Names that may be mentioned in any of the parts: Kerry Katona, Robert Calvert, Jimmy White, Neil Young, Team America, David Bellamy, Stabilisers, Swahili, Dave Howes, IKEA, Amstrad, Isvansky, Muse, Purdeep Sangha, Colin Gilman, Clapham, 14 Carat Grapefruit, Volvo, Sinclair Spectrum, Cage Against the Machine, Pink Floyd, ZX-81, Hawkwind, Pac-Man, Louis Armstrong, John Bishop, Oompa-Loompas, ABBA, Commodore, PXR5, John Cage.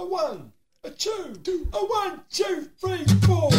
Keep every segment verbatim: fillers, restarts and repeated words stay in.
a one, a two, two, a one, two, three, four.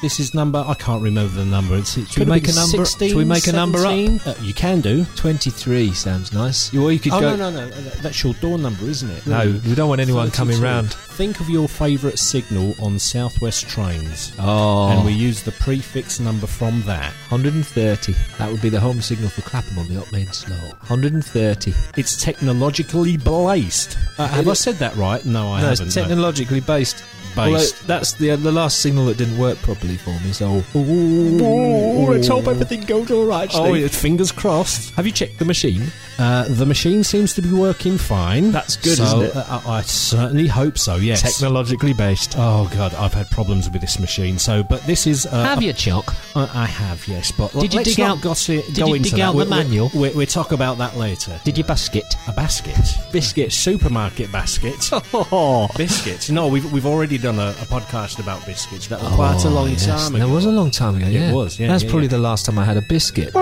This is number, I can't remember the number. It's, it's, should we make a number? sixteen, should we make seventeen? A number up? Uh, you can do. twenty-three sounds nice. You, or you could oh, go. No, no, no. That's your door number, isn't it? No, we don't want anyone thirty-two coming round. Think of your favourite signal on Southwest trains. Oh. And we use the prefix number from that. one hundred thirty. That would be the home signal for Clapham on the Up Main Slope. one hundred thirty. It's technologically based. Uh, have it, I said that right? No, I no, haven't. It's technologically no. based. Well, that's the uh, the last signal that didn't work properly for me, so... Ooh, ooh, let's hope everything goes all right, Steve. Oh, yeah, fingers crossed. Have you checked the machine? Uh, the machine seems to be working fine. That's good, so, isn't it? Uh, I certainly hope so, yes. Technologically based. Oh, God, I've had problems with this machine, so... But this is... Uh, have you, Chuck? Uh, I have, yes, but... Did you dig out, got it, did go you into dig out the we're, manual? We're, we'll talk about that later. Did you basket? A basket? Biscuit. Supermarket basket. Oh. Biscuits. No, we've, we've already done a, a podcast about biscuits. That was oh, quite a long yes. time ago. That was a long time ago, yeah. It was, yeah. That's yeah, probably yeah. the last time I had a biscuit.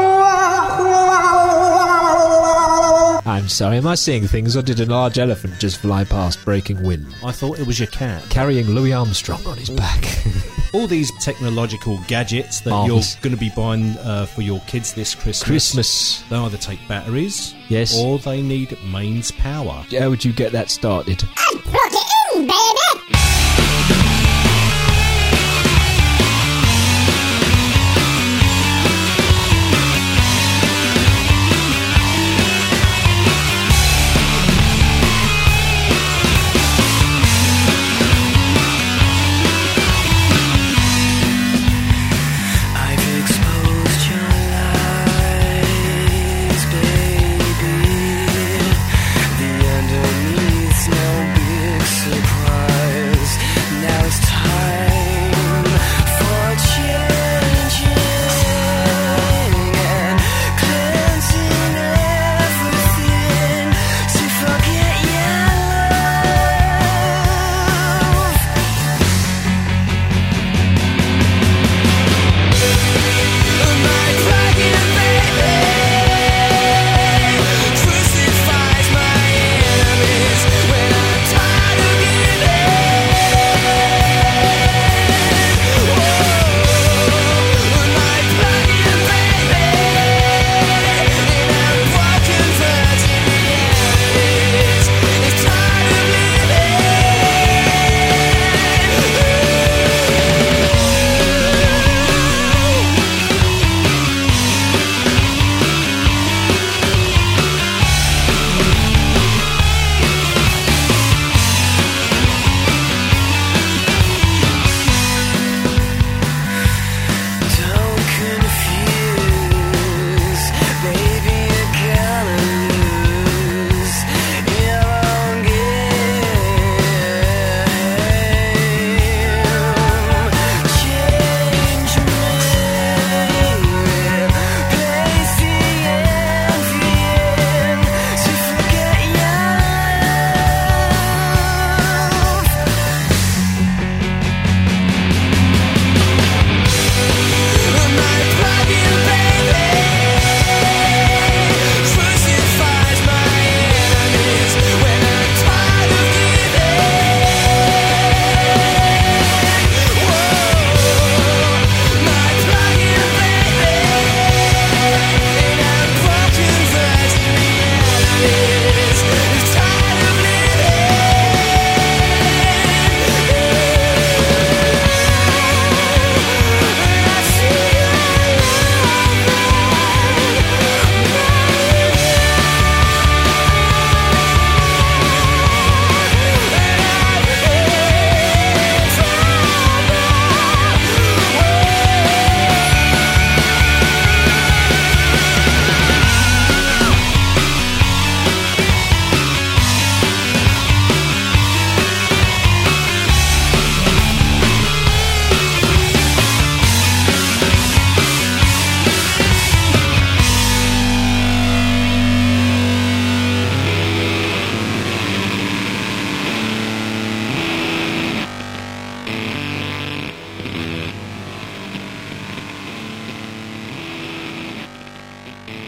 I'm sorry, am I seeing things, or did a large elephant just fly past breaking wind? I thought it was your cat. Carrying Louis Armstrong on his back. All these technological gadgets that Arms. you're going to be buying uh, for your kids this Christmas. Christmas. They either take batteries. Yes. Or they need mains power. How would you get that started? I plug it in, baby! Be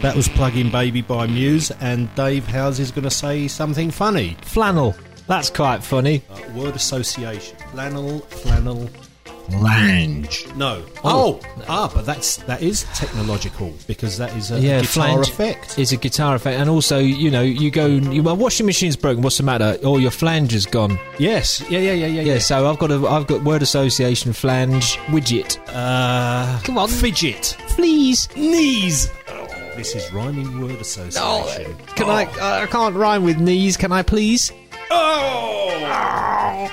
That was Plug-in Baby by Muse, and Dave Howes is going to say something funny. Flannel. That's quite funny. Uh, word association. Flannel, flannel. Flange. No. Oh. oh. Ah, but that's that is technological, because that is a yeah, guitar effect. It's a guitar effect, and also, you know, you go, you, my washing machine's broken. What's the matter? Oh, your flange is gone. Yes. Yeah, yeah, yeah, yeah. Yeah. yeah. So I've got a, I've got word association, flange, widget. Uh. Come on. Fidget. Fleas. Knees. Oh, this is rhyming word association. Oh, can oh. I? Uh, I can't rhyme with knees. Can I please? Oh!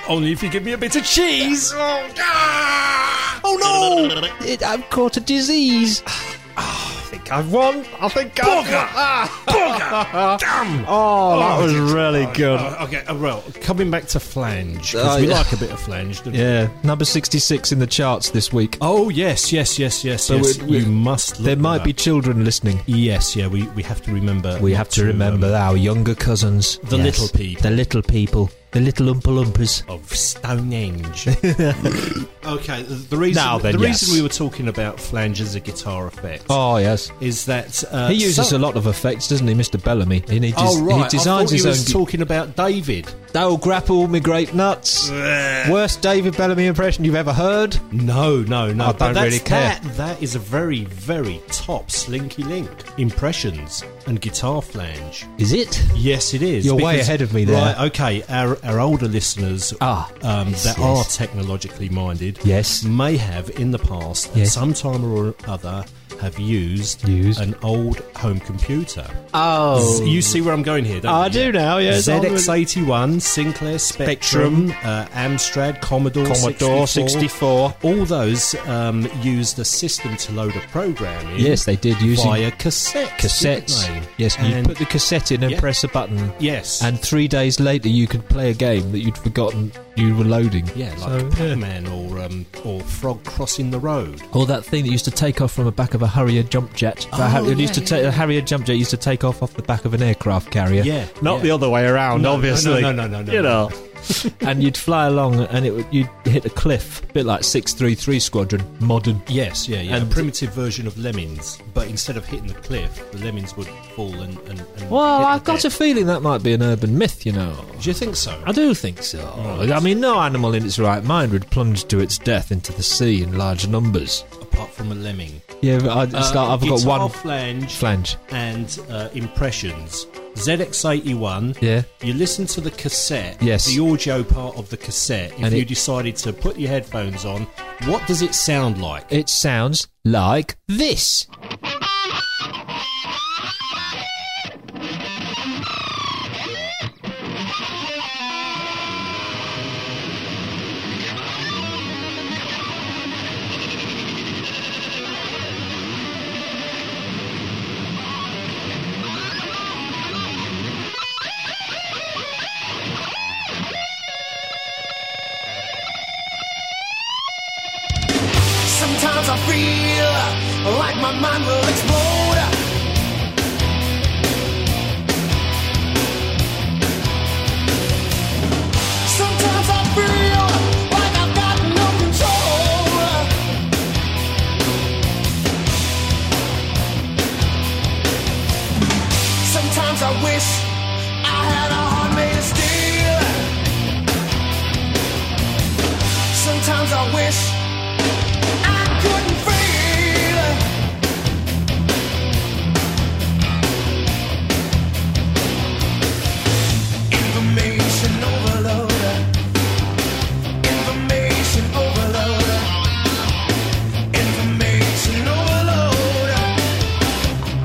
Only if you give me a bit of cheese. Oh, ah! Oh no! It, I've caught a disease. Oh, I think I've won. I think Bugger. I've won. Ah. Bugger! Damn! Oh, that oh, was just, really oh, good. Oh, okay, oh, well, coming back to flange, because oh, we yeah. like a bit of flange, don't yeah. we? Yeah, number sixty-six in the charts this week. Oh, yes, yes, yes, yes, so yes. We, you must look There might that. be children listening. Yes, yeah, we, we have to remember. We have to, to remember um, our younger cousins. The yes. little people. The little people. The little Oompa-Loompas of Stonehenge. Okay, the reason now then, the yes. reason we were talking about flange as a guitar effect. Oh yes, is that uh, he uses so- a lot of effects, doesn't he, Mister Bellamy? He needs. Oh right, he designs I thought his he was own... talking about David. Oh, grapple me great nuts! Worst David Bellamy impression you've ever heard? No, no, no. I don't really care. That, that is a very, very top Slinky Link impressions and guitar flange. Is it? Yes, it is. You're because, way ahead of me there. Right, okay. Our Our older listeners ah, um, yes, that yes. are technologically minded yes. may have in the past, yes. at some time or other, have used, used an old home computer. Oh. You see where I'm going here, don't I you? I do now, yeah. Z X eighty-one, Sinclair Spectrum, Spectrum uh, Amstrad, Commodore, Commodore sixty-four. All those um, used a system to load a program in. Yes, they did. Using via cassette. Cassettes. Didn't they? Yes, and you put the cassette in and yeah. press a button. Yes. And three days later you could play a game that you'd forgotten you were loading. Yeah, like so, Pac-Man yeah. or, um, or Frog Crossing the Road. Or that thing that used to take off from the back of a Harrier jump jet. Oh, Har- yeah, used to ta- yeah. A Harrier jump jet used to take off off the back of an aircraft carrier. Yeah, Not yeah. the other way around, no, obviously. No, no, no, no, no. You no. know. And you'd fly along and it would, you'd hit a cliff, a bit like six three three Squadron, modern. Yes, yeah, yeah. And a primitive version of Lemmings, but instead of hitting the cliff, the lemmings would fall and... and, and well, I've got deck. a feeling that might be an urban myth, you know. Do you think so? I do think so. Right. I mean, no animal in its right mind would plunge to its death into the sea in large numbers. Apart from a lemming. Yeah, but I'd start, uh, I've got one... flange. Flange. And uh, impressions. Z X eighty-one, yeah. you listen to the cassette, yes. the audio part of the cassette. If and you it, decided to put your headphones on, what does it sound like? It sounds like this. Like my mind will explode. Sometimes I feel like I've got no control. Sometimes I wish I had a heart made of steel. Sometimes I wish I couldn't fail. Overload, information overload, information overload,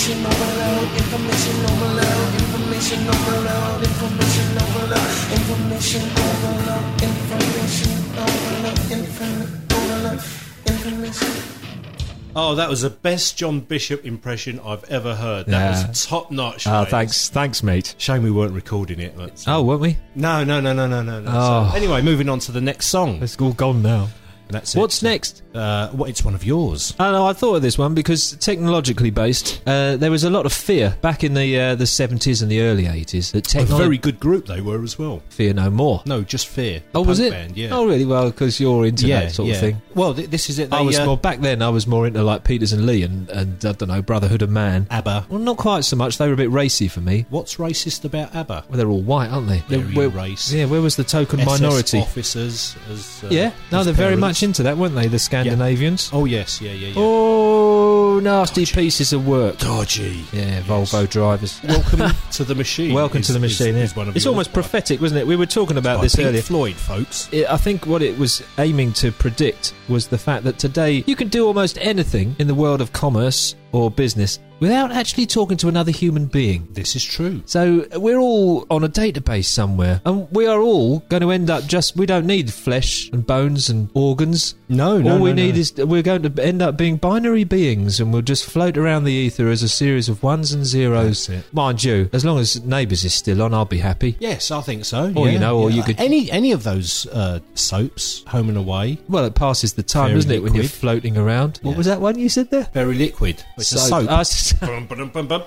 Information overload, information overload, information overload, information overload, information overload, information overload, information overload, information. Oh, that was the best John Bishop impression I've ever heard. That yeah. was top notch. Oh, mate. thanks, thanks, mate. Shame we weren't recording it. But, so. Oh, weren't we? No, no, no, no, no, no. no. Oh. So, anyway, moving on to the next song. It's all gone now. That's it. What's next? Uh, well, it's one of yours. I know. I thought of this one because technologically based, uh, there was a lot of fear back in the uh, the seventies and the early eighties. That technolo- a very good group they were as well. Fear No More. No, just Fear. Oh, was it? Band, yeah. Oh, really? Well, because you're into yeah, that sort yeah. of thing. Well, th- this is it. They, I was uh, more back then. I was more into like Peters and Lee and, and I don't know, Brotherhood of Man, ABBA. Well, not quite so much. They were a bit racy for me. What's racist about ABBA? Well, they're all white, aren't they? They're very race. Yeah. Where was the token S S minority officers? As, uh, yeah. No, as they're parents. Very much into that, weren't they, the Scandinavians? Yeah. Oh yes, yeah, yeah, yeah. Oh, nasty Dodgy. Pieces of work. Dodgy. Yeah, yes. Volvo drivers. Welcome to the Machine. Welcome is, to the Machine. Is, is one of it's yours, almost prophetic, wasn't it? We were talking about this Pink earlier. Floyd, folks. It, I think what it was aiming to predict was the fact that today you can do almost anything in the world of commerce or business without actually talking to another human being. This is true. So we're all on a database somewhere, and we are all going to end up just... We don't need flesh and bones and organs. No, no, no. All we no, need no. is... We're going to end up being binary beings, and we'll just float around the ether as a series of ones and zeros. That's it. Mind you, as long as Neighbours is still on, I'll be happy. Yes, I think so. Or, yeah, you know, or yeah. you could... Any any of those uh, soaps, Home and Away. Well, it passes the time, doesn't it, when you're floating around? Yeah. What was that one you said there? Very liquid. It's soap. A soap.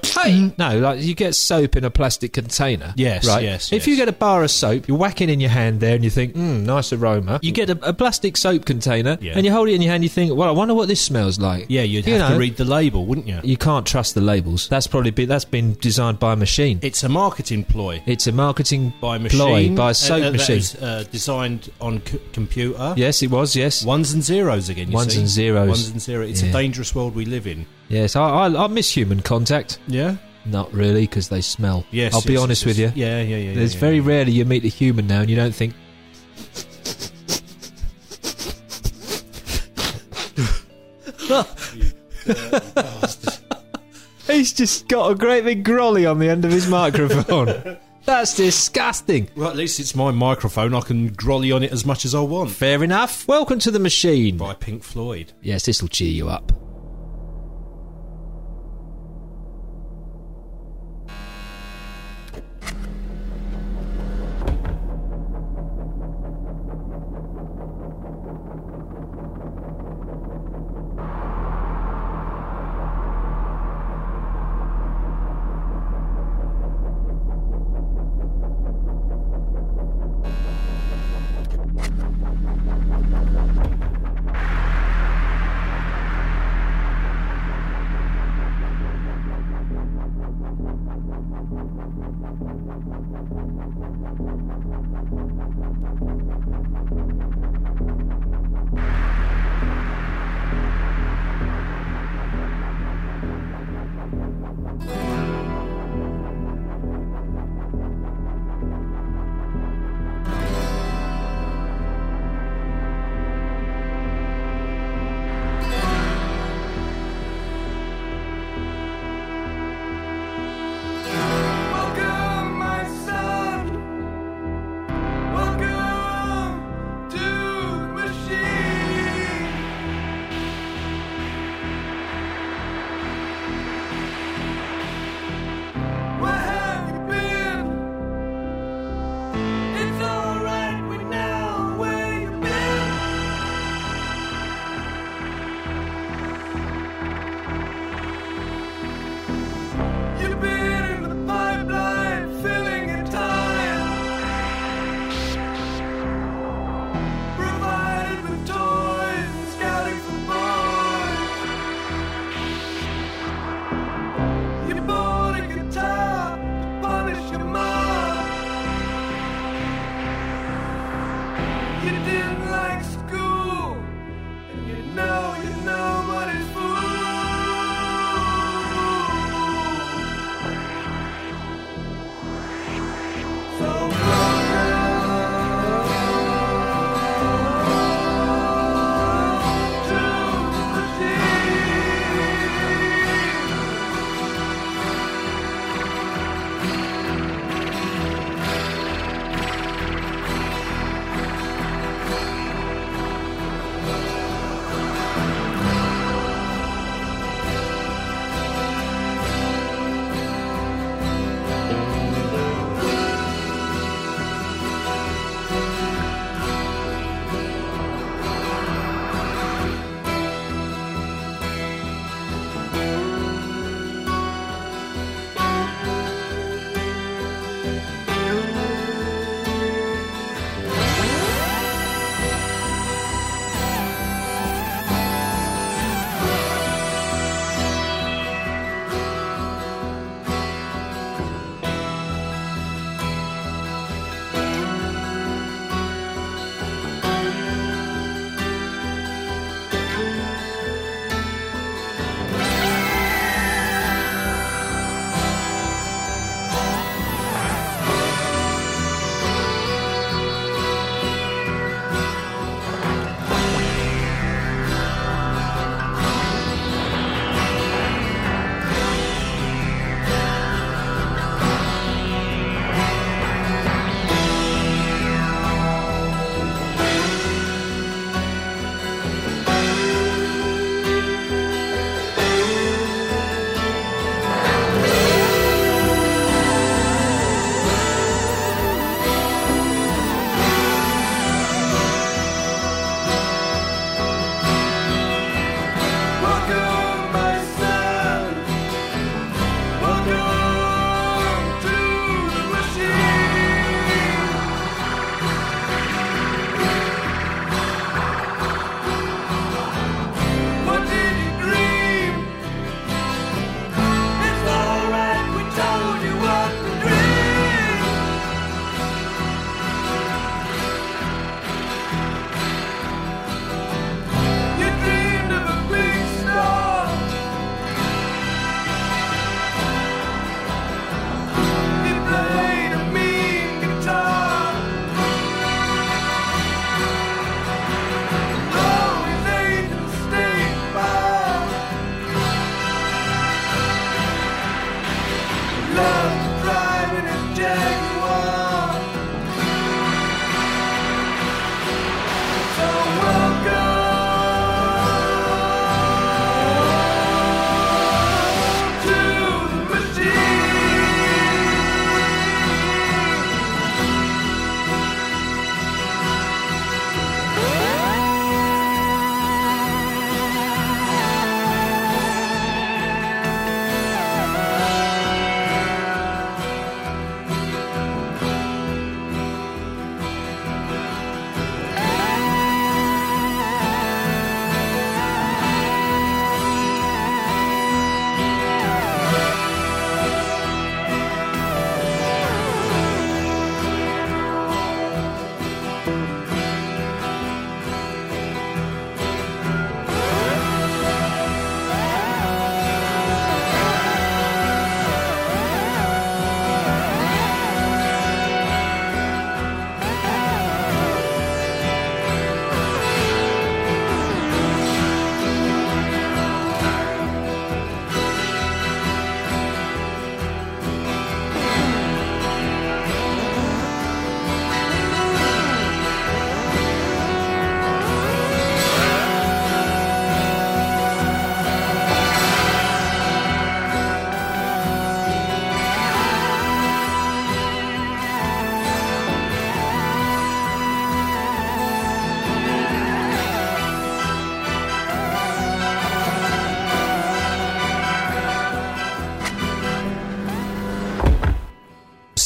Hey! No, like you get soap in a plastic container. Yes, right? yes. If yes. you get a bar of soap, you whack it in your hand there and you think, hmm, nice aroma. You get a, a plastic soap container yeah. and you hold it in your hand, you think, well, I wonder what this smells like. Yeah, you'd you have know, to read the label, wouldn't you? You can't trust the labels. That's probably be, that's been designed by a machine. It's a marketing ploy. It's a marketing by machine, ploy by a soap uh, uh, machine. That was, uh, designed on c- computer. Yes, it was, yes. Ones and zeros again, you Ones see? and zeros. Ones and zeros. It's yeah. a dangerous world we live in. Yes, I, I I miss human contact. Yeah? Not really, because they smell. Yes, I'll be yes, honest yes. with you. Yeah, yeah, yeah. There's yeah, very yeah. rarely you meet a human now and you don't think... He's just got a great big grolly on the end of his microphone. That's disgusting. Well, at least it's my microphone. I can grolly on it as much as I want. Fair enough. Welcome to the Machine. By Pink Floyd. Yes, this'll cheer you up.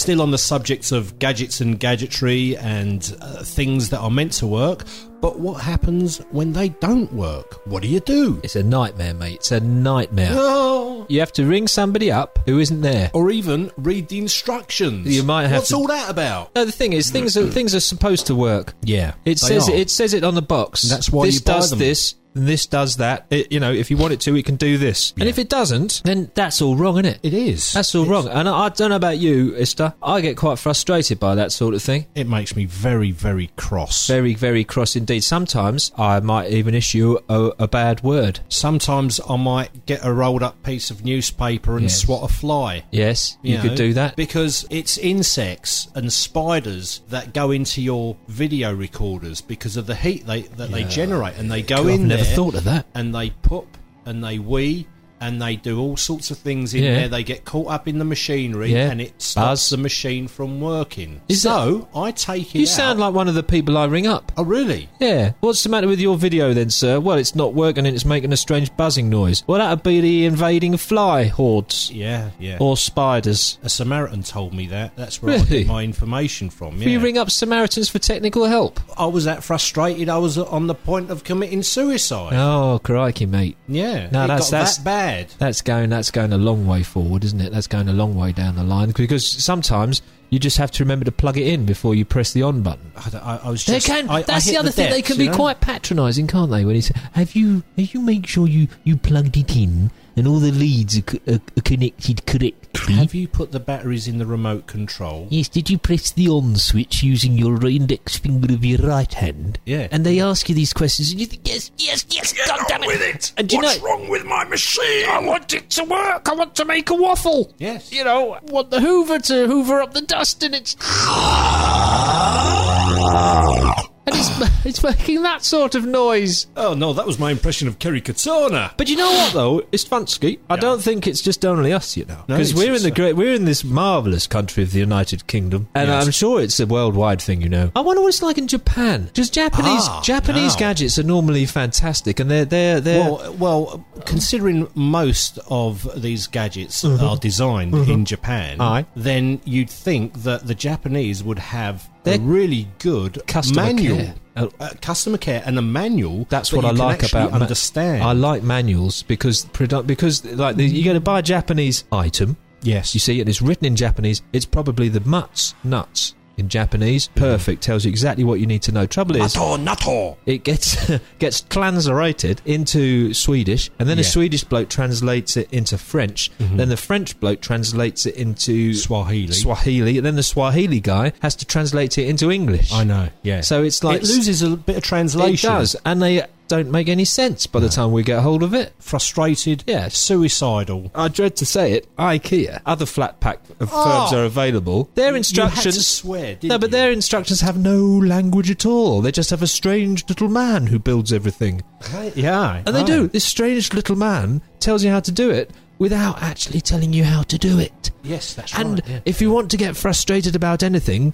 still on the subjects of gadgets and gadgetry and uh, things that are meant to work, but what happens when they don't work? What do you do? It's a nightmare, mate. It's a nightmare. No. You have to ring somebody up who isn't there. Or even read the instructions. You might have What's to... all that about? No, the thing is, things are, things are supposed to work. Yeah, it says are. It says it on the box. And that's why this you buy does them. This. And this does that. It, you know, if you want it to, it can do this. Yeah. And if it doesn't, then that's all wrong, isn't it? It is. That's all it's... wrong. And I, I don't know about you, Esther. I get quite frustrated by that sort of thing. It makes me very, very cross. Very, very cross indeed. Sometimes I might even issue a, a bad word. Sometimes I might get a rolled up piece of newspaper and yes. swat a fly. Yes, you, you know, could do that. Because it's insects and spiders that go into your video recorders because of the heat they, that yeah. they generate. And they go God, in there. Thought of that, and they poop and they wee and they do all sorts of things in yeah. there. They get caught up in the machinery yeah. and it stops Buzz. the machine from working. Is so that, I take it. You out. Sound like one of the people I ring up. Oh, really? Yeah. What's the matter with your video then, sir? Well, it's not working and it's making a strange buzzing noise. Well, that'd be the invading fly hordes. Yeah, yeah. Or spiders. A Samaritan told me that. That's where really? I get my information from. Yeah. You ring up Samaritans for technical help. I was that frustrated. I was on the point of committing suicide. Oh, crikey, mate. Yeah. No, it that's got that's that bad. That's going that's going a long way forward, isn't it? That's going a long way down the line, because sometimes you just have to remember to plug it in before you press the on button. I, I was just, can, I, that's I the other the thing. Depth, they can be know? quite patronising, can't they? When it's, have you have you made sure you, you plugged it in and all the leads are, co- are connected correctly? Have you put the batteries in the remote control? Yes. Did you press the on switch using your index finger of your right hand? Yeah. And they ask you these questions, and you think, yes, yes, yes. Get God damn it! With it. And what's you know, wrong with my machine? I want it to work. I want to make a waffle. Yes. You know, I want the Hoover to Hoover up the. Dust. And it's and it's, it's making that sort of noise. Oh no, that was my impression of Kerry Katona. But you know what though, it's Fansky. I yeah. don't think it's just only us, you know, because no, we're in the great, we're in this marvellous country of the United Kingdom, and yes. I'm sure it's a worldwide thing. You know, I wonder what it's like in Japan. Because Japanese ah, Japanese no. gadgets are normally fantastic, and they're they're they're well, well considering most of these gadgets mm-hmm. are designed mm-hmm. in Japan, Aye. then you'd think that the Japanese would have a really good customer manual. Care. Uh, customer care and a manual. That's that what I like about ma- understand. I like manuals because produ- because like the, you go to buy a Japanese item. Yes, you see, and it's written in Japanese. It's probably the mutts nuts. In Japanese, perfect, tells you exactly what you need to know. Trouble is, nato, nato. It gets gets translated into Swedish, and then yeah. a Swedish bloke translates it into French. Mm-hmm. Then the French bloke translates it into Swahili. Swahili, and then the Swahili guy has to translate it into English. I know, yeah. So it's like it loses a bit of translation. It does, and they. Don't make any sense by the no. time we get hold of it. Frustrated, yeah, suicidal. I dread to say it. IKEA, other flat pack of oh. firms are available. Their instructions, you had to swear, didn't no, but you? Their instructions have no language at all. They just have a strange little man who builds everything. Right. Yeah, and they oh. do. This strange little man tells you how to do it without actually telling you how to do it. Yes, that's and right. And yeah. if you want to get frustrated about anything,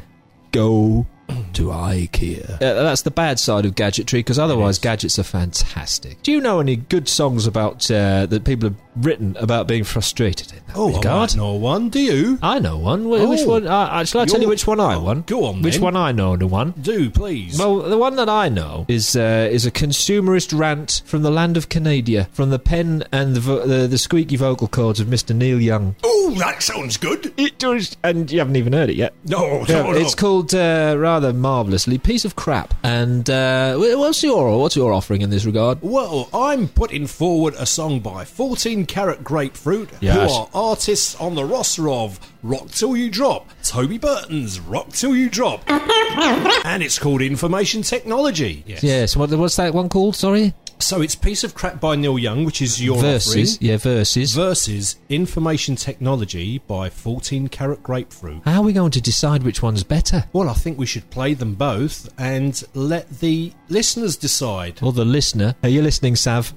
go. To IKEA. Yeah, that's the bad side of gadgetry, because otherwise gadgets are fantastic. Do you know any good songs about uh, that people have written about being frustrated in that oh, regard? I know one. Do you? I know one. Oh, which one? Uh, shall I tell you which one I won? Go on. Which then. one I know? The one. Do please. Well, the one that I know is uh, is a consumerist rant from the land of Canada, from the pen and the vo- the, the squeaky vocal cords of Mister Neil Young. Oh, that sounds good. It does, and you haven't even heard it yet. No, no, no. It's called. Uh, Rather marvellously, piece of crap. And uh, what's your what's your offering in this regard? Well, I'm putting forward a song by fourteen Carat Grapefruit, yes. who are artists on the roster of Rock Till You Drop, Toby Burton's Rock Till You Drop, and it's called Information Technology. Yes. Yes. What, what's that one called? Sorry. So it's Piece of Crap by Neil Young, which is your Versus, offering. Yeah, Versus. Versus Information Technology by fourteen Carat Grapefruit. How are we going to decide which one's better? Well, I think we should play them both and let the listeners decide. Or the listener. Are you listening, Sav?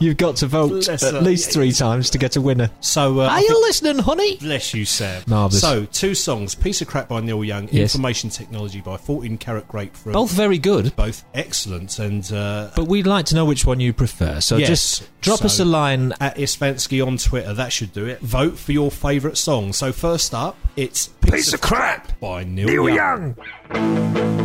You've got to vote Bless at her. least three times to get a winner. So, uh, Are you listening, honey? Bless you, Seb. Marvellous. So, two songs. Piece of Crap by Neil Young, yes. Information Technology by fourteen Carat Grapefruit. Both very good. Both excellent. And uh, But we'd like to know which one you prefer. So yes. just drop so, us a line. At Isvansky on Twitter, that should do it. Vote for your favourite song. So, first up, it's Piece, Piece of Crap, Crap by Neil, Neil Young. Young.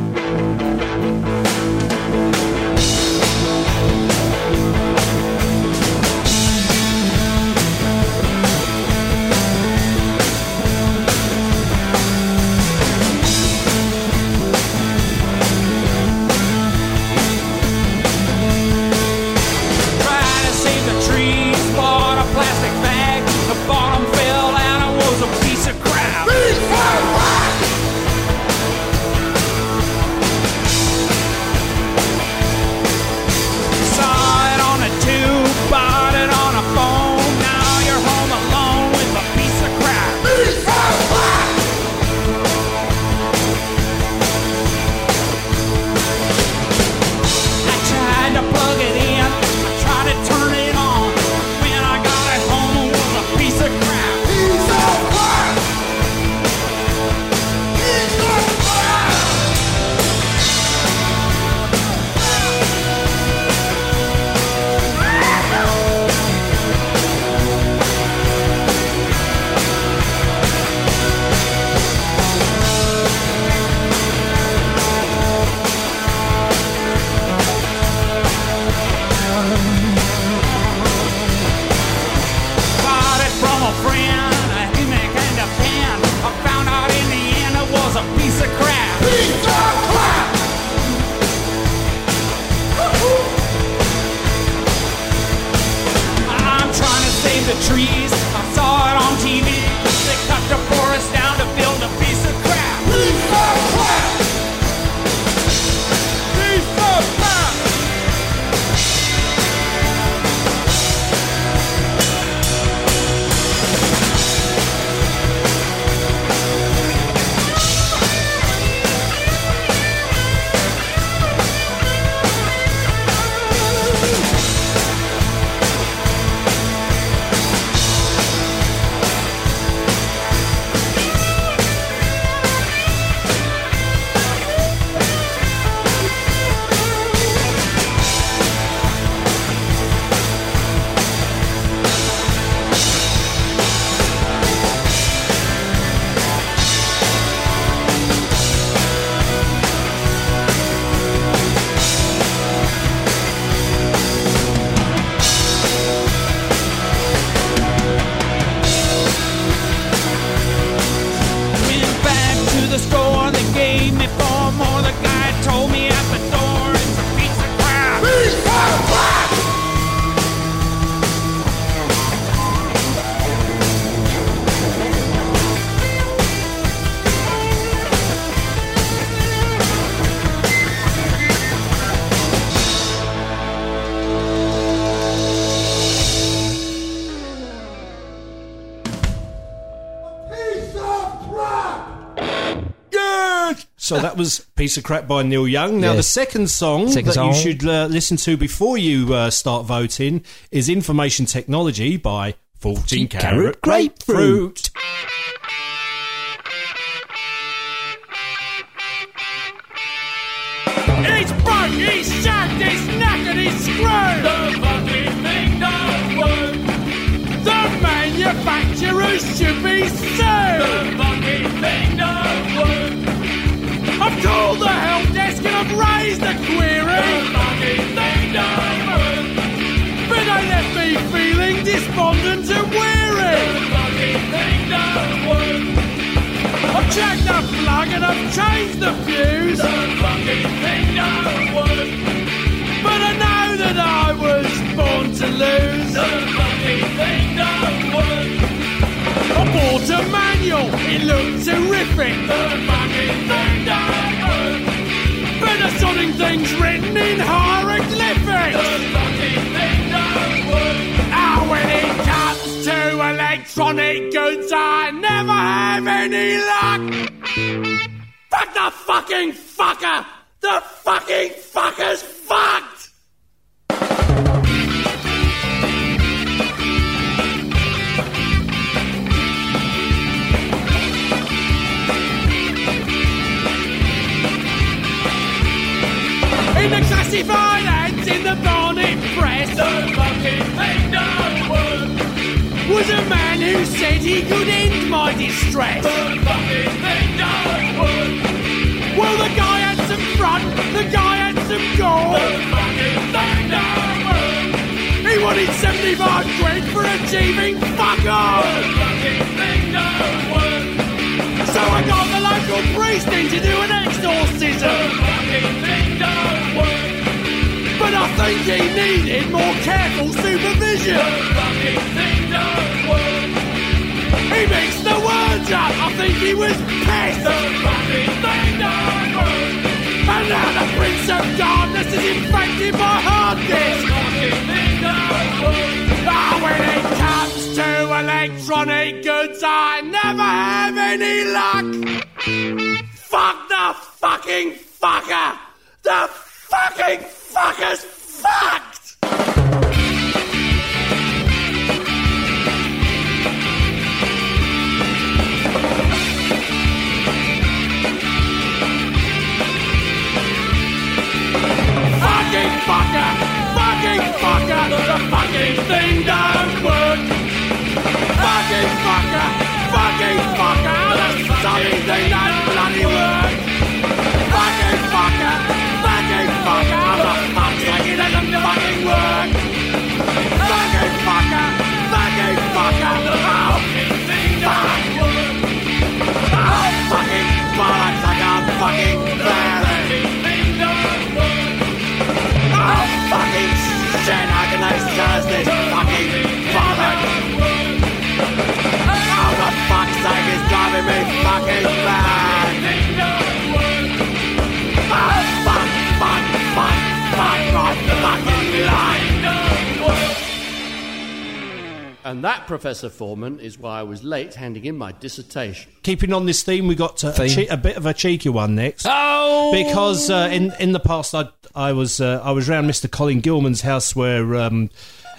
So that was Piece of Crap by Neil Young. Now, yes. the second song second that song. you should uh, listen to before you uh, start voting is Information Technology by fourteen Carat Grapefruit. He's broke, he's shagged, he's knackered, he's screwed. The fucking thing don't work. The manufacturer should be sued. The fucking thing don't work. I've called the help desk and I've raised a query. The fucking thing don't work. But they left me feeling despondent and weary. The fucking thing don't work. I've checked the plug and I've changed the fuse. The fucking thing don't work. But I know that I was born to lose. The fucking thing don't work. I bought a manual, it looked terrific. The fucking thing don't work. Sodding things written in hieroglyphics. The fucking thing don't work. Oh, when it comes to electronic goods, I never have any luck. But the fucking fucker, the fucking fucker's fucked. in the classic violence, in the Barnet press. The fucking Mendon was a man who said he could end my distress. The fucking Mendon. Well, the guy had some front, the guy had some gore. The fucking Mendon. He wanted seventy-five quid for achieving fuck off. The fucking Mendon. So I got the local priest in to do an exorcism. The fucking thing don't work. But I think he needed more careful supervision. The fucking thing don't work. He mixed the words up. I think he was pissed. The fucking thing don't work. And now the Prince of Darkness is infected by hard disk. The fucking thing don't work. Ah, when it comes to electronic goods, I never have any luck. Fuck the fucking fucker! The fucking fucker's fucked! Fucking fucker! Fucking fucker! The fucking thing don't work! Fucking fucker, fucking fucker, that's something they don't bloody work. Fucking fucker, fucking fucker, the fuck's like it doesn't fucking work. Fucking fucker, fucking fucker, the fucking thing don't work. Oh, fucking bollocks, I can't fucking bear it. Oh, fucking shit, how can I curse this fucking bollocks? Fuck's sake, it's driving me fucking mad. Oh, fuck, fuck, fuck, fuck, right the fucking line. And that, Professor Foreman, is why I was late handing in my dissertation. Keeping on this theme, we got a, che- a bit of a cheeky one next. Oh! Because uh, in, in the past, I, I was uh, I was round Mister Colin Gilman's house where... Um,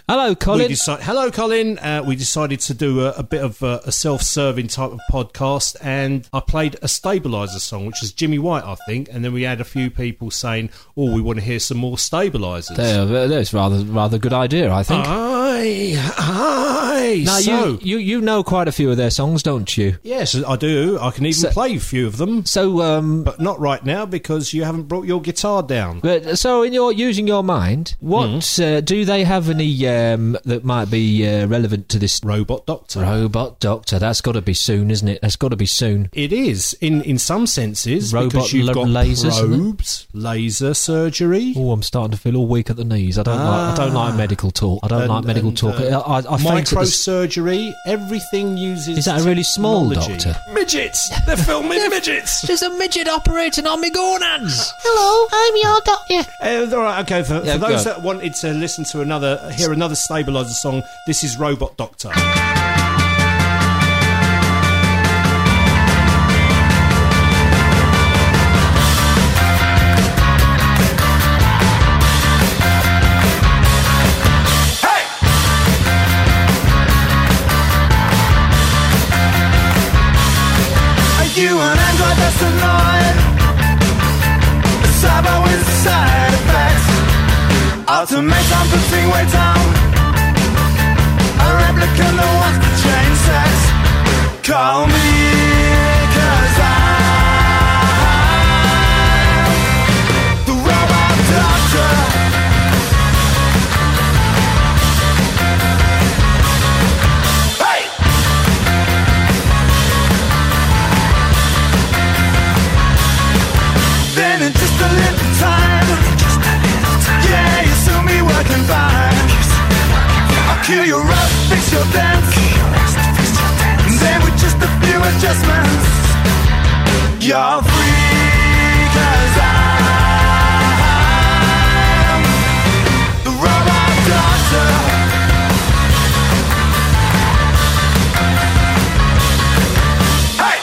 Hello, Colin. Deci- Hello, Colin. Uh, we decided to do a, a bit of a, a self-serving type of podcast, and I played a Stabiliser song, which is Jimmy White, I think, and then we had a few people saying, oh, we want to hear some more Stabilisers. There, that's rather rather good idea, I think. Aye, aye. Now, so, you, you, you know quite a few of their songs, don't you? Yes, I do. I can even so, play a few of them. So, um, But not right now, because you haven't brought your guitar down. But, so, in your using your mind, what mm. uh, do they have any... Uh, Um, that might be uh, relevant to this Robot Doctor. Robot Doctor. That's got to be soon, isn't it? That's got to be soon. It is, in, in some senses, Robot because you've l- got lasers, probes, laser surgery. Oh, I'm starting to feel all weak at the knees. I don't ah. like. I don't like medical talk. I don't and, like medical and, talk. Uh, I, I microsurgery. The... Everything uses. Is that a really small doctor? Midgets. They're filming midgets. There's a midget operating on me gonads. Hello, I'm your doctor. Uh, all right. Okay. For, yeah, for those go. that wanted to listen to another, hear another. Another Stabiliser song. This is Robot Doctor. Hey! Are you an android that's annoying? The cyber with side effects. Automate something way down. A replicant that wants to change sex. Call me, cause I'm the Robot Doctor. Hey! Then in just a little time, yeah, you see me working fine. I'll cue your up, fix your dance. And then with just a few adjustments, you're free, cause I'm the Robot Doctor. Hey!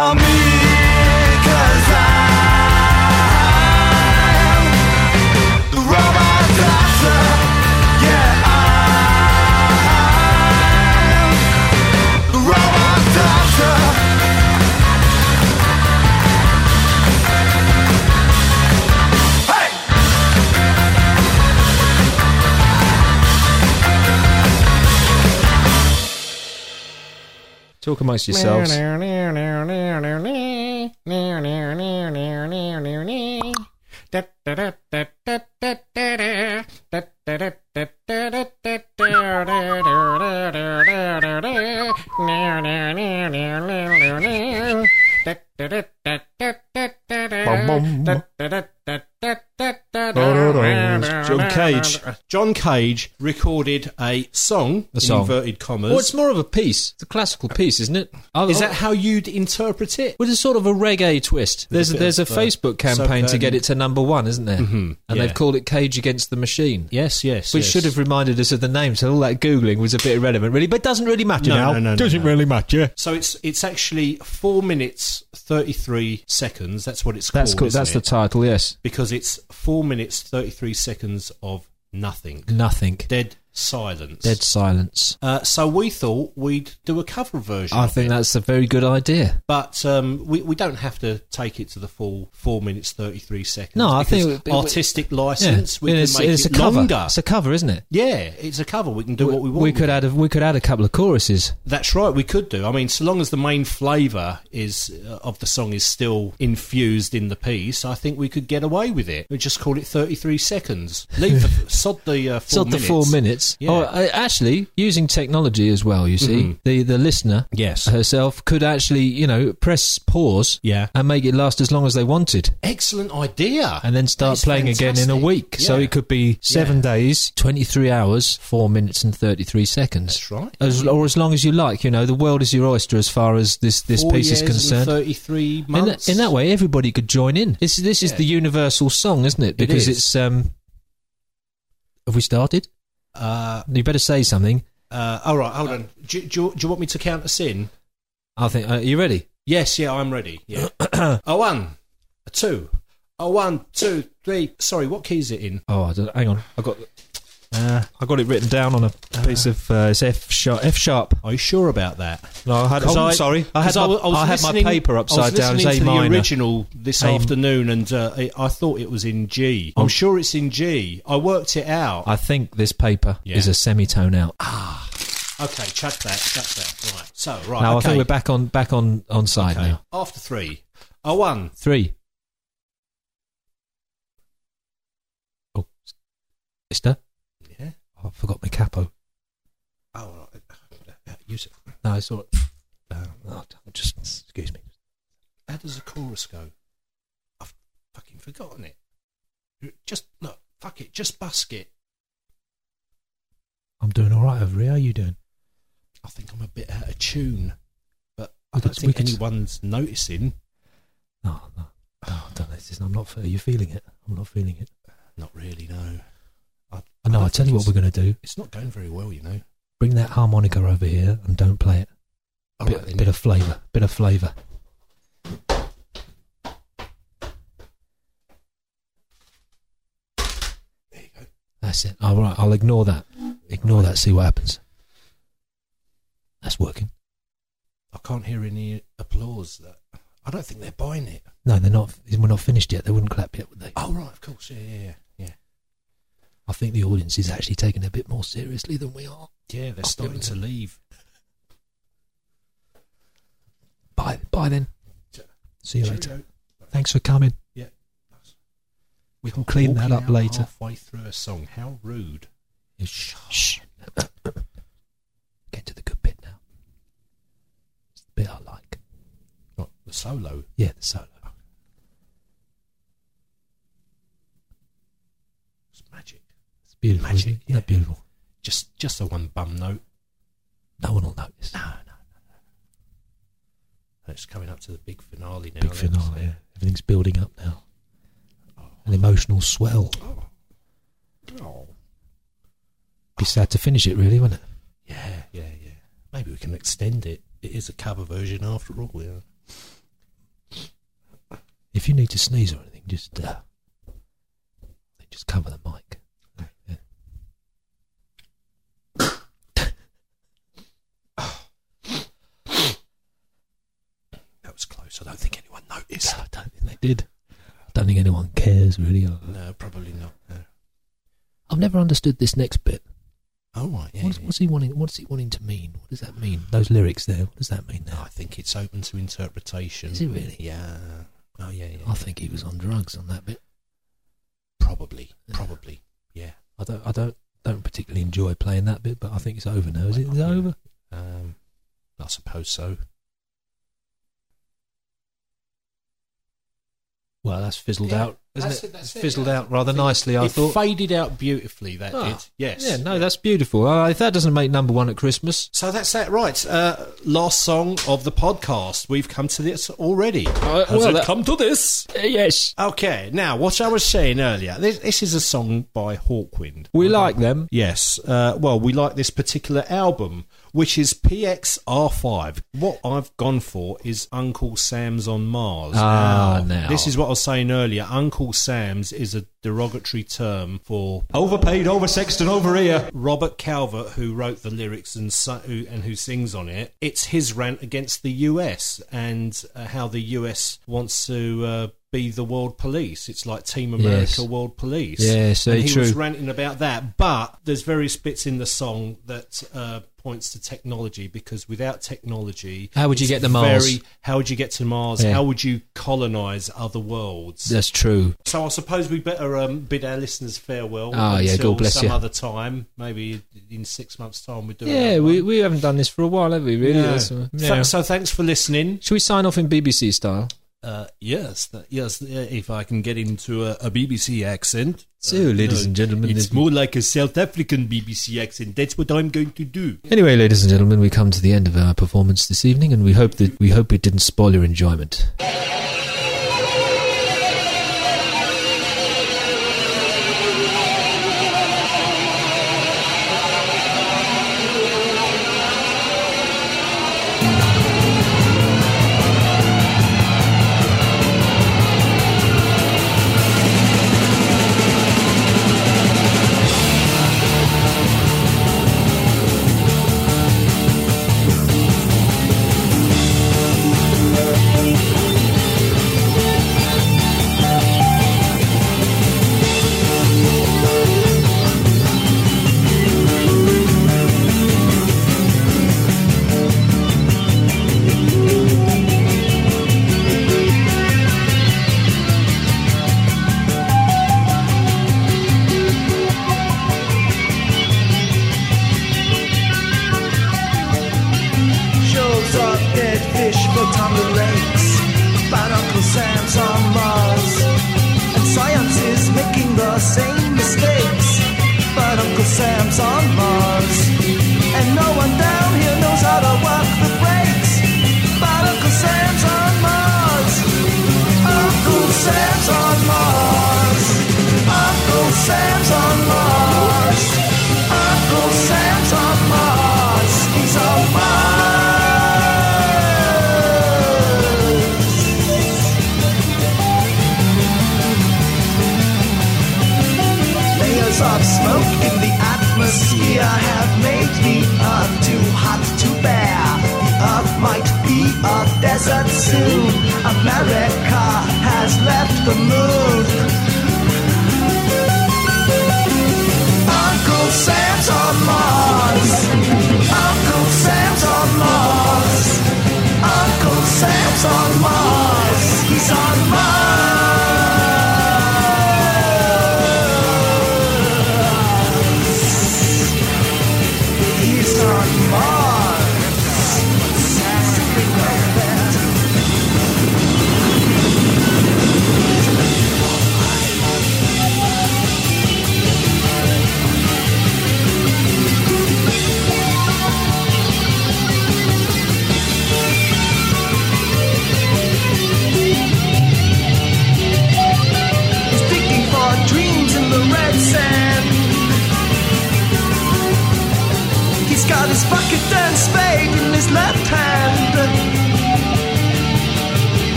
about me, 'cause I'm the robot dancer. Yeah, I'm the robot dancer. Talk amongst yourselves. John Cage. John Cage recorded a song, a song. in inverted commas. Well, it's more of a piece. It's a classical piece, isn't it? Oh, Is oh. that how you'd interpret it? Well, it's sort of a reggae twist. There's a, there's a Facebook campaign so, um, to get it to number one, isn't there? Mm-hmm, and yeah. they've called it Cage Against the Machine. Yes, yes, Which yes. should have reminded us of the name, so all that Googling was a bit irrelevant, really. But it doesn't really matter no, now. No, no, no, doesn't no. really matter. So it's it's actually four minutes, thirty-three seconds. That's what it's called, That's called, That's it? the title, yes. Because it's four minutes, thirty-three seconds of nothing. Nothing. Dead silence. Dead silence. Uh, so we thought we'd do a cover version. I of think it. that's a very good idea. But um, we, we don't have to take it to the full four minutes, thirty-three seconds. No, I think... It would be, artistic licence, yeah. we it's, can make it's it a cover. longer. It's a cover, isn't it? Yeah, it's a cover. We can do we, what we want. We could, add a, we could add a couple of choruses. That's right, we could do. I mean, so long as the main flavour is uh, of the song is still infused in the piece, I think we could get away with it. We just call it thirty-three seconds. Leave the, sod the uh, four sod minutes. Sod the four minutes. Yeah. Or uh, actually, using technology as well, you see, mm-hmm. the the listener yes. herself could actually, you know, press pause yeah. and make it last as long as they wanted. Excellent idea. And then start That's playing fantastic. again in a week. Yeah. So it could be seven yeah. days, twenty-three hours, four minutes and thirty-three seconds. That's right. As, or as long as you like, you know, the world is your oyster as far as this, this Four piece years is concerned. And thirty-three months. In that, in that way, everybody could join in. This, this yeah. is the universal song, isn't it? Because it is. it's... Um, have we started? Uh, you better say something. Uh, all right, hold uh, on. Do, do, do you want me to count us in? I think. Uh, are you ready? Yes. Yeah, I'm ready. Yeah. a one, a two, a one, two, three. Sorry, what key is it in? Oh, I don't, hang on. I got. Uh, I got it written down on a piece uh, of uh, it's F sharp. F sharp. Are you sure about that? No, I had. Oh, I, sorry, I had. My, I, was, I, was I had my paper upside down. I was listening down, to A the minor. original this um, afternoon, and uh, it, I thought it was in G. I'm, I'm sure it's in G. I worked it out. I think this paper yeah. is a semitone out. Ah, okay. Chuck that. Chuck that. Right. So right. Now okay. I think we're back on back on on side okay. now. After three, a one, three. Oh, sister. Oh, I forgot my capo. Oh, uh, use it. No, it's all right. Um, oh, just, excuse me. How does the chorus go? I've fucking forgotten it. Just, look, fuck it, just busk it. I'm doing all right over here. How are you doing? I think I'm a bit out of tune, but I we don't could, think could... anyone's noticing. No, no. Oh, I don't know. This is, I'm not fair. You're feeling it. I'm not feeling it. Not really, no. I know, I tell you what we're going to do. It's not going very well, you know. Bring that harmonica over here and don't play it. A bit, right, bit of flavour, bit of flavour. There you go. That's it. All right, I'll ignore that. Ignore that, see what happens. That's working. I can't hear any applause. That I don't think they're buying it. No, they're not. We're not finished yet. They wouldn't clap yet, would they? Oh, right, of course. Yeah, yeah, yeah. I think the audience is actually taken a bit more seriously than we are. Yeah, they're starting to leave. Bye, bye then. See you later. Thanks for coming. Yeah, we can clean that up later. Halfway through a song, how rude! Yeah, shh, shh. Get to the good bit now. It's the bit I like. What, the solo? Yeah, the solo. Beautiful, Magic, yeah. Isn't that beautiful? Just just the one bum note. No one will notice. No, no, no, no. It's coming up to the big finale now. Big finale, yeah. Everything's building up now. Oh. An emotional swell. Oh. Oh. Be sad to finish it, really, wouldn't it? Yeah, yeah, yeah. Maybe we can extend it. It is a cover version after all, yeah. you need to sneeze or anything, just uh, just cover the mic. I don't think anyone noticed. I don't think they did. I don't think anyone cares, really. No, probably not. No. I've never understood this next bit. Oh, right, yeah. What's, yeah. what's he wanting? What's he wanting to mean? What does that mean? Those lyrics there. What does that mean? Now? I think it's open to interpretation. Is it really? Yeah. Oh, yeah. yeah I yeah. think he was on drugs on that bit. Probably. Yeah. Probably. Yeah. I don't. I don't. Don't particularly enjoy playing that bit, but I think it's over now. Is well, it? Is it yeah. over? Um, I suppose so. Well, that's fizzled yeah, out, isn't that's it? it that's fizzled it, yeah. out rather nicely, I it thought. It faded out beautifully, that oh, did. Yes. Yeah, no, yeah. that's beautiful. Uh, if that doesn't make number one at Christmas. So that's that, right. Uh, last song of the podcast. We've come to this already. Uh, Has well, it that, come to this? Uh, yes. Okay, now, what I was saying earlier, this, this is a song by Hawkwind. We uh, like them. Yes. Uh, well, we like this particular album, which is P X R five. What I've gone for is Uncle Sam's on Mars. Ah, now. now. This is what I was saying earlier. Uncle Sam's is a derogatory term for overpaid, oversexed and over-ear. Robert Calvert, who wrote the lyrics and, who, and who sings on it, it's his rant against the U S and uh, how the U S wants to... Uh, be the world police. It's like Team America yes. world police. Yeah, so and he true. was ranting about that, but there's various bits in the song that uh, points to technology, because without technology... How would you get to Mars? Very, how would you get to Mars? Yeah. How would you colonise other worlds? That's true. So I suppose we better um, bid our listeners farewell oh, until yeah, God bless some you. other time. Maybe in six months' time we're doing Yeah, we, we haven't done this for a while, have we, really? No. Uh, yeah. so, so thanks for listening. Should we sign off in B B C style? Uh, yes, that, yes. If I can get into a, a B B C accent. So, uh, ladies no, and gentlemen, it's more like a South African B B C accent. That's what I'm going to do. Anyway, ladies and gentlemen, we come to the end of our performance this evening, and we hope that we hope it didn't spoil your enjoyment.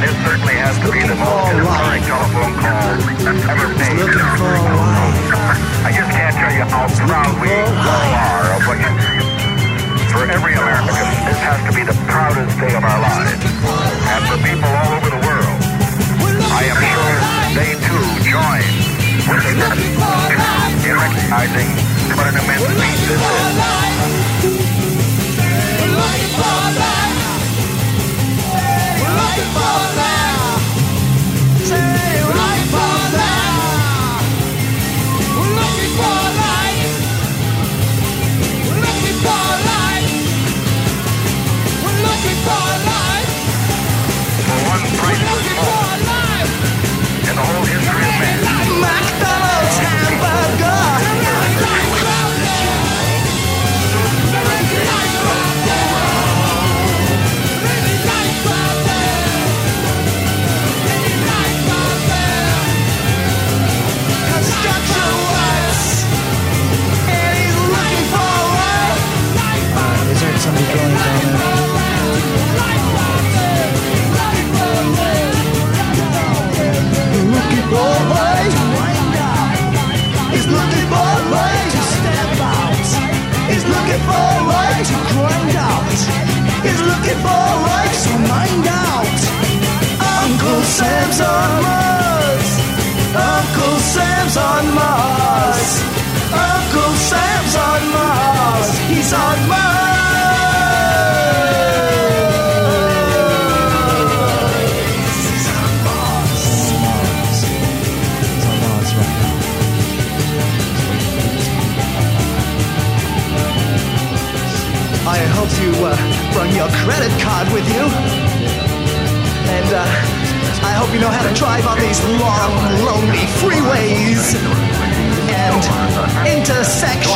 and this certainly has to be the most historic telephone call that's ever made. Looking for a life. I just can't tell you how proud we all are of what you see. For every American, this has to be the proudest day of our lives. And for people all over the world, I am sure they too join with the in recognizing what an immense feat this is. Intersection.